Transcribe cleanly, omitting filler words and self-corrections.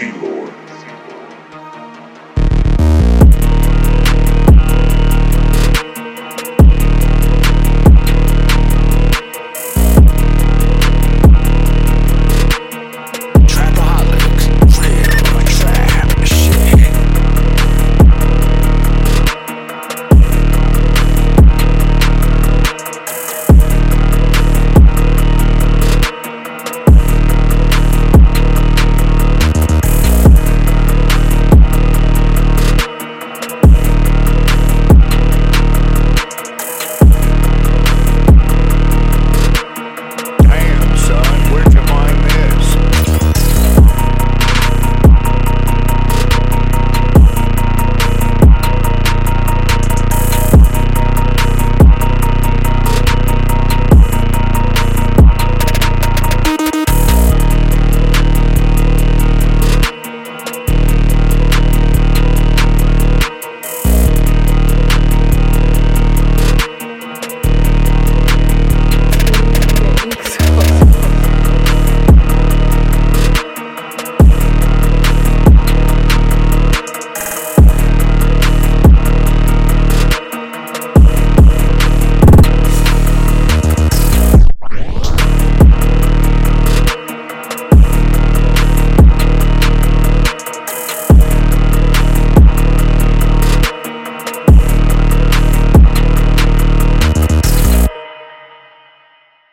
Z-Lord.